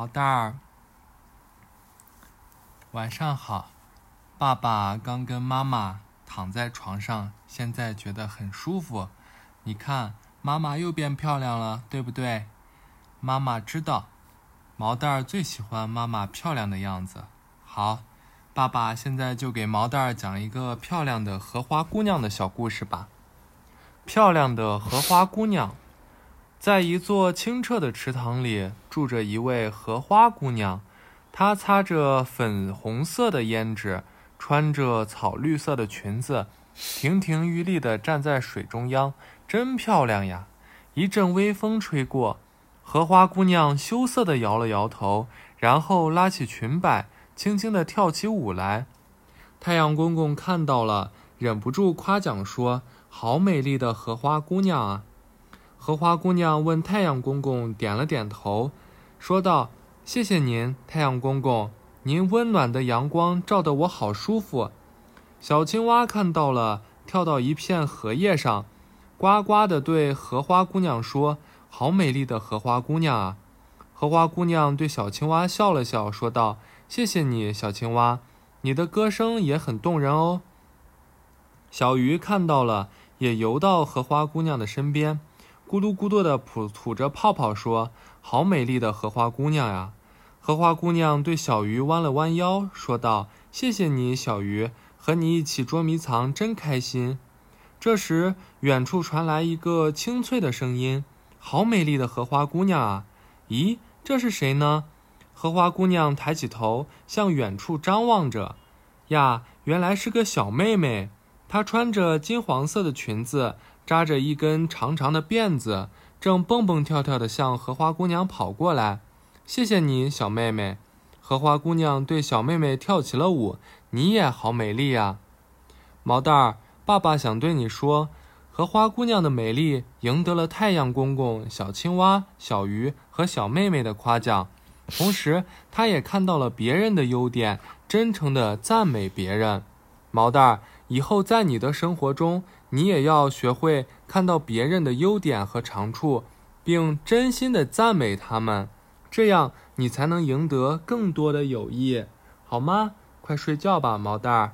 老大儿，晚上好。爸爸刚跟妈妈躺在床上，现在觉得很舒服。你看，妈妈又变漂亮了，对不对？妈妈知道，毛蛋儿最喜欢妈妈漂亮的样子。好，爸爸现在就给毛蛋儿讲一个漂亮的荷花姑娘的小故事吧。漂亮的荷花姑娘，在一座清澈的池塘里住着一位荷花姑娘，她擦着粉红色的胭脂，穿着草绿色的裙子，亭亭玉立地站在水中央，真漂亮呀！一阵微风吹过，荷花姑娘羞涩地摇了摇头，然后拉起裙摆，轻轻地跳起舞来。太阳公公看到了，忍不住夸奖说：“好美丽的荷花姑娘啊！”荷花姑娘问太阳公公，点了点头，说道：“谢谢您，太阳公公，您温暖的阳光照得我好舒服。”小青蛙看到了，跳到一片荷叶上，呱呱地对荷花姑娘说：“好美丽的荷花姑娘啊！”荷花姑娘对小青蛙笑了笑，说道：“谢谢你，小青蛙，你的歌声也很动人哦。”小鱼看到了，也游到荷花姑娘的身边，咕噜咕噜地吐着泡泡说：“好美丽的荷花姑娘呀！”荷花姑娘对小鱼弯了弯腰，说道：“谢谢你，小鱼，和你一起捉迷藏真开心。”这时，远处传来一个清脆的声音：“好美丽的荷花姑娘啊！”咦，这是谁呢？荷花姑娘抬起头，向远处张望着。呀，原来是个小妹妹，她穿着金黄色的裙子，扎着一根长长的辫子，正蹦蹦跳跳地向荷花姑娘跑过来。“谢谢你，小妹妹。”荷花姑娘对小妹妹跳起了舞，“你也好美丽呀！”毛蛋儿，爸爸想对你说，荷花姑娘的美丽赢得了太阳公公、小青蛙、小鱼和小妹妹的夸奖，同时她也看到了别人的优点，真诚地赞美别人。毛蛋儿，以后在你的生活中，你也要学会看到别人的优点和长处，并真心地赞美他们。这样你才能赢得更多的友谊，好吗？快睡觉吧，毛蛋儿。